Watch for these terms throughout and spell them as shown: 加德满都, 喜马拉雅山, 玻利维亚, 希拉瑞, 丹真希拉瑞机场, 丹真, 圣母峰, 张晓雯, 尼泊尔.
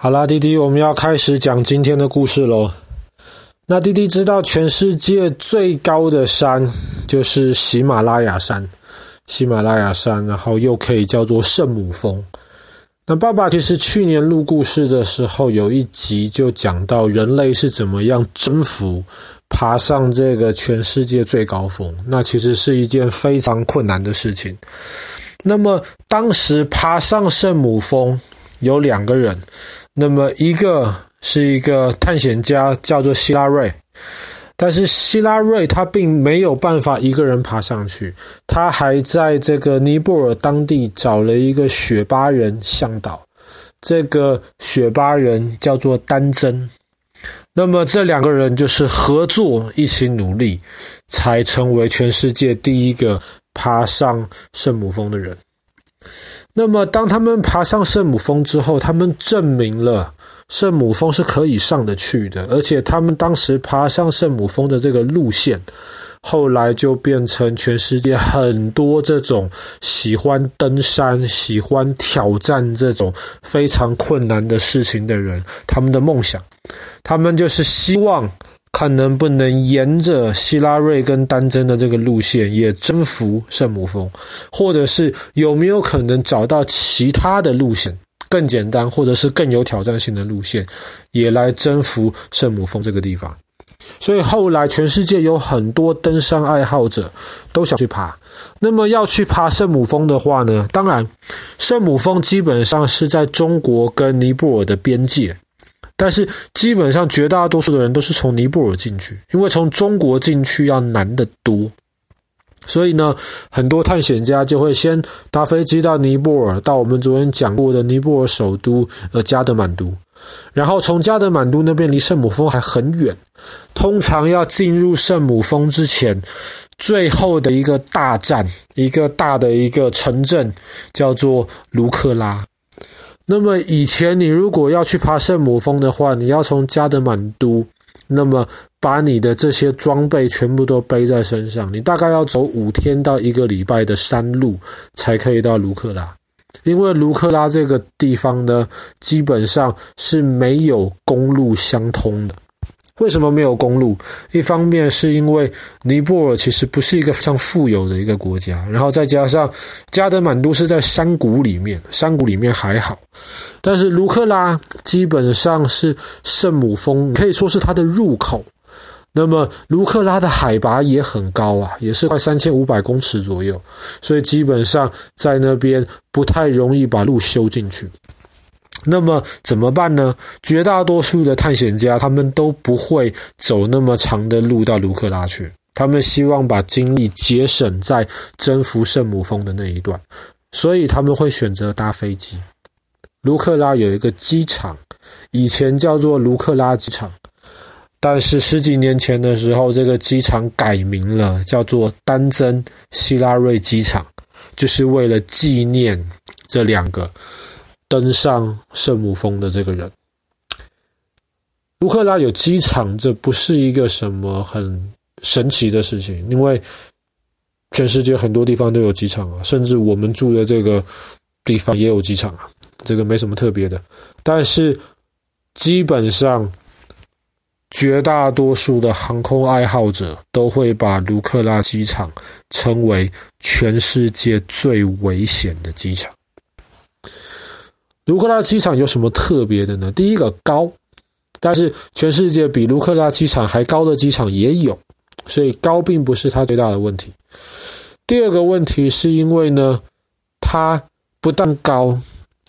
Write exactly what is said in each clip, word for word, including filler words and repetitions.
好啦，弟弟，我们要开始讲今天的故事咯。那弟弟知道全世界最高的山就是喜马拉雅山，喜马拉雅山，然后又可以叫做圣母峰。那爸爸其实去年录故事的时候，有一集就讲到人类是怎么样征服、爬上这个全世界最高峰，那其实是一件非常困难的事情。那么当时爬上圣母峰有两个人，那么一个是一个探险家叫做希拉瑞，但是希拉瑞他并没有办法一个人爬上去，他还在这个尼泊尔当地找了一个雪巴人向导，这个雪巴人叫做丹真。那么这两个人就是合作一起努力，才成为全世界第一个爬上圣母峰的人。那么当他们爬上圣母峰之后，他们证明了圣母峰是可以上得去的，而且他们当时爬上圣母峰的这个路线，后来就变成全世界很多这种喜欢登山、喜欢挑战这种非常困难的事情的人，他们的梦想。他们就是希望看能不能沿着希拉瑞跟丹真的这个路线也征服圣母峰，或者是有没有可能找到其他的路线更简单或者是更有挑战性的路线，也来征服圣母峰这个地方。所以后来全世界有很多登山爱好者都想去爬。那么要去爬圣母峰的话呢，当然圣母峰基本上是在中国跟尼泊尔的边界，但是基本上绝大多数的人都是从尼泊尔进去，因为从中国进去要难得多。所以呢，很多探险家就会先搭飞机到尼泊尔，到我们昨天讲过的尼泊尔首都呃加德满都，然后从加德满都那边离圣母峰还很远，通常要进入圣母峰之前，最后的一个大站，一个大的一个城镇叫做卢克拉。那么以前你如果要去爬圣母峰的话，你要从加德满都，那么把你的这些装备全部都背在身上，你大概要走五天到一个礼拜的山路才可以到卢克拉。因为卢克拉这个地方呢，基本上是没有公路相通的。为什么没有公路？一方面是因为尼泊尔其实不是一个非常富有的一个国家，然后再加上加德满都是在山谷里面，山谷里面还好，但是卢克拉基本上是圣母峰，可以说是它的入口。那么卢克拉的海拔也很高啊，也是快三千五百公尺左右，所以基本上在那边不太容易把路修进去。那么怎么办呢？绝大多数的探险家他们都不会走那么长的路到卢克拉去，他们希望把精力节省在征服圣母峰的那一段，所以他们会选择搭飞机。卢克拉有一个机场，以前叫做卢克拉机场，但是十几年前的时候，这个机场改名了，叫做丹真希拉瑞机场，就是为了纪念这两个登上圣母峰的这个人。卢克拉有机场，这不是一个什么很神奇的事情，因为全世界很多地方都有机场啊，甚至我们住的这个地方也有机场啊，这个没什么特别的。但是基本上绝大多数的航空爱好者都会把卢克拉机场称为全世界最危险的机场。卢克拉机场有什么特别的呢？第一个高，但是全世界比卢克拉机场还高的机场也有，所以高并不是它最大的问题。第二个问题是因为呢，它不但高，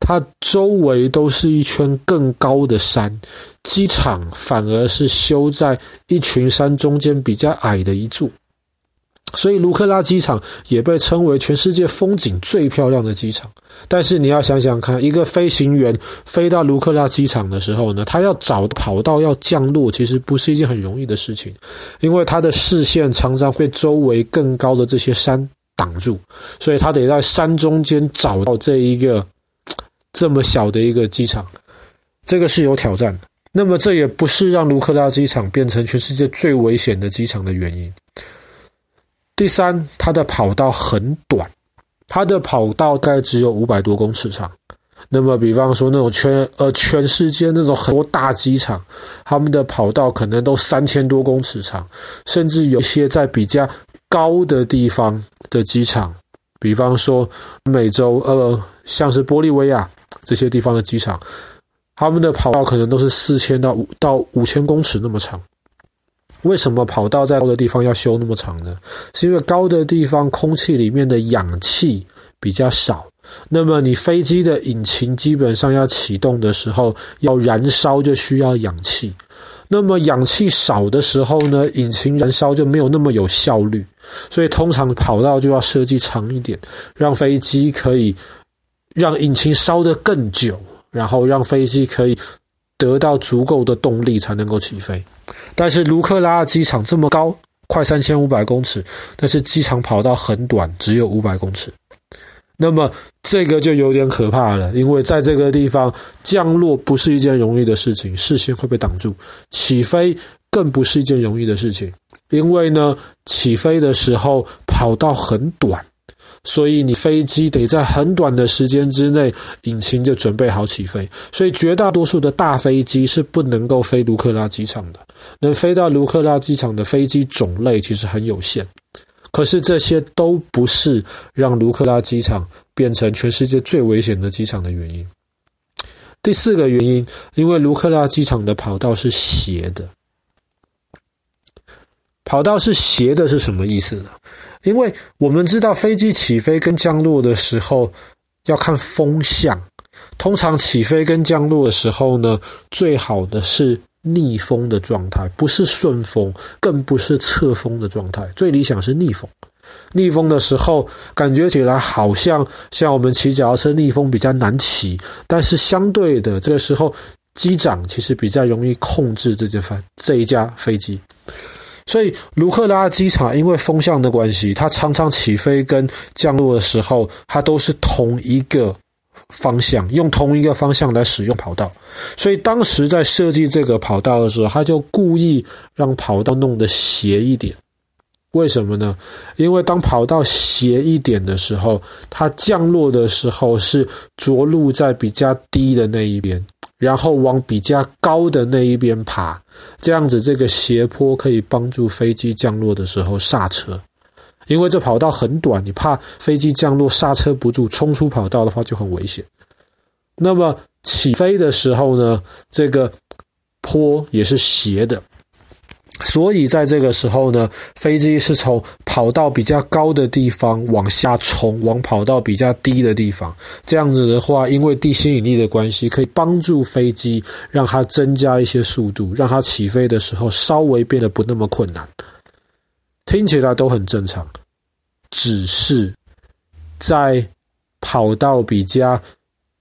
它周围都是一圈更高的山，机场反而是修在一群山中间比较矮的一座，所以卢克拉机场也被称为全世界风景最漂亮的机场。但是你要想想看，一个飞行员飞到卢克拉机场的时候呢，他要找跑道要降落，其实不是一件很容易的事情，因为他的视线常常会周围更高的这些山挡住，所以他得在山中间找到这一个这么小的一个机场，这个是有挑战的。那么这也不是让卢克拉机场变成全世界最危险的机场的原因。第三，它的跑道很短，它的跑道大概只有五百多公尺长，那么比方说那种全呃全世界那种很多大机场，他们的跑道可能都三千多公尺长，甚至有一些在比较高的地方的机场，比方说美洲呃像是玻利维亚这些地方的机场，他们的跑道可能都是四千到五到五千公尺那么长。为什么跑道在高的地方要修那么长呢？是因为高的地方空气里面的氧气比较少，那么你飞机的引擎基本上要启动的时候要燃烧就需要氧气，那么氧气少的时候呢，引擎燃烧就没有那么有效率，所以通常跑道就要设计长一点，让飞机可以让引擎烧得更久，然后让飞机可以得到足够的动力才能够起飞。但是卢克拉的机场这么高，快三千五百公尺，但是机场跑道很短，只有五百公尺，那么这个就有点可怕了，因为在这个地方降落不是一件容易的事情，视线会被挡住，起飞更不是一件容易的事情，因为呢起飞的时候跑道很短，所以你飞机得在很短的时间之内引擎就准备好起飞，所以绝大多数的大飞机是不能够飞卢克拉机场的，能飞到卢克拉机场的飞机种类其实很有限，可是这些都不是让卢克拉机场变成全世界最危险的机场的原因。第四个原因，因为卢克拉机场的跑道是斜的。跑道是斜的是什么意思呢？因为我们知道飞机起飞跟降落的时候要看风向，通常起飞跟降落的时候呢，最好的是逆风的状态，不是顺风，更不是侧风的状态，最理想是逆风。逆风的时候感觉起来好像像我们骑脚踏车逆风比较难骑，但是相对的这个时候机长其实比较容易控制这架这一架飞机。所以卢克拉机场因为风向的关系，它常常起飞跟降落的时候它都是同一个方向，用同一个方向来使用跑道，所以当时在设计这个跑道的时候，他就故意让跑道弄得斜一点。为什么呢？因为当跑道斜一点的时候，它降落的时候是着陆在比较低的那一边，然后往比较高的那一边爬，这样子这个斜坡可以帮助飞机降落的时候刹车，因为这跑道很短，你怕飞机降落刹车不住冲出跑道的话就很危险。那么起飞的时候呢，这个坡也是斜的，所以在这个时候呢，飞机是从跑道比较高的地方往下冲，往跑道比较低的地方，这样子的话因为地心引力的关系，可以帮助飞机让它增加一些速度，让它起飞的时候稍微变得不那么困难。听起来都很正常，只是在跑道比较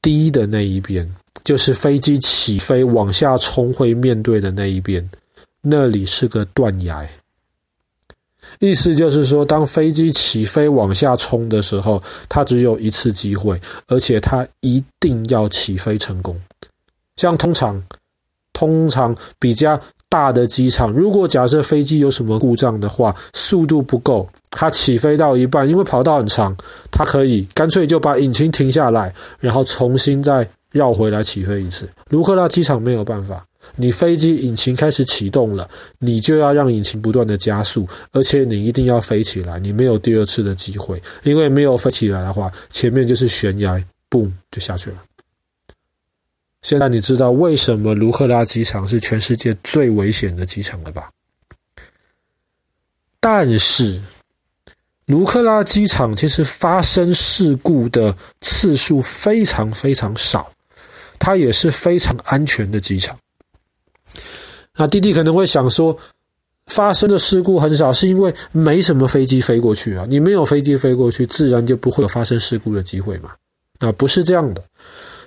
低的那一边，就是飞机起飞往下冲会面对的那一边，那里是个断崖。意思就是说，当飞机起飞往下冲的时候，它只有一次机会，而且它一定要起飞成功。像通常通常比较大的机场，如果假设飞机有什么故障的话，速度不够，它起飞到一半，因为跑道很长，它可以干脆就把引擎停下来，然后重新再绕回来起飞一次。卢克拉机场没有办法，你飞机引擎开始启动了，你就要让引擎不断的加速，而且你一定要飞起来，你没有第二次的机会，因为没有飞起来的话，前面就是悬崖，嘣就下去了。现在你知道为什么卢克拉机场是全世界最危险的机场了吧？但是卢克拉机场其实发生事故的次数非常非常少，它也是非常安全的机场。那弟弟可能会想说，发生的事故很少是因为没什么飞机飞过去啊，你没有飞机飞过去，自然就不会有发生事故的机会嘛。那不是这样的，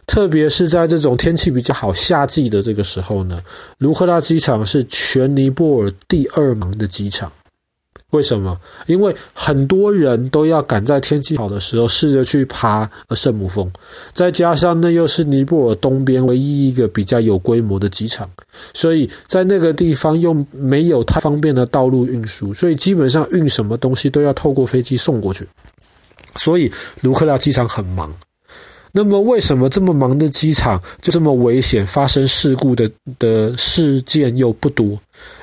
特别是在这种天气比较好夏季的这个时候呢，卢克拉机场是全尼泊尔第二忙的机场。为什么？因为很多人都要赶在天气好的时候试着去爬圣母峰，再加上那又是尼泊尔东边唯一一个比较有规模的机场，所以在那个地方又没有太方便的道路运输，所以基本上运什么东西都要透过飞机送过去，所以卢克拉机场很忙。那么为什么这么忙的机场就这么危险，发生事故的的事件又不多？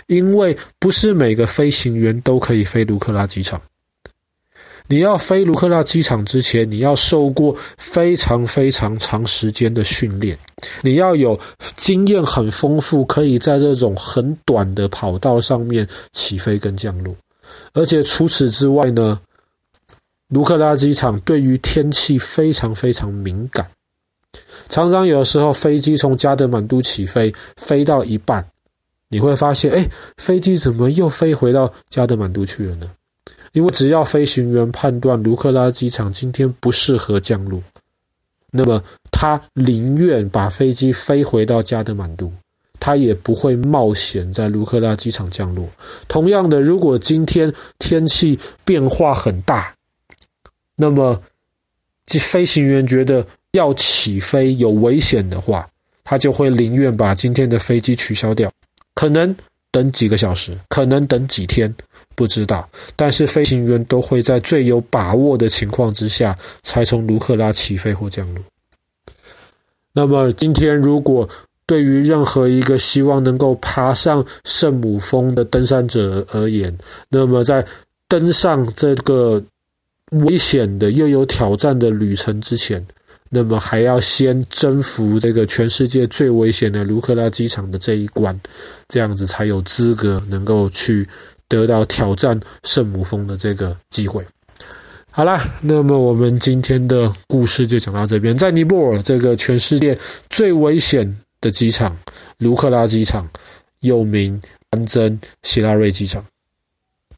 因为不是每个飞行员都可以飞卢克拉机场。你要飞卢克拉机场之前，你要受过非常非常长时间的训练，你要有经验很丰富，可以在这种很短的跑道上面起飞跟降落。而且除此之外呢，卢克拉机场对于天气非常非常敏感，常常有的时候飞机从加德满都起飞，飞到一半你会发现，诶，飞机怎么又飞回到加德满都去了呢？因为只要飞行员判断卢克拉机场今天不适合降落，那么他宁愿把飞机飞回到加德满都，他也不会冒险在卢克拉机场降落。同样的，如果今天天气变化很大，那么飞行员觉得要起飞有危险的话，他就会宁愿把今天的飞机取消掉，可能等几个小时，可能等几天，不知道，但是飞行员都会在最有把握的情况之下才从卢克拉起飞或降落。那么今天如果对于任何一个希望能够爬上圣母峰的登山者而言，那么在登上这个危险的又有挑战的旅程之前，那么还要先征服这个全世界最危险的卢克拉机场的这一关，这样子才有资格能够去得到挑战圣母峰的这个机会。好啦，那么我们今天的故事就讲到这边。在尼泊尔这个全世界最危险的机场，卢克拉机场，又名班珍希拉瑞机场。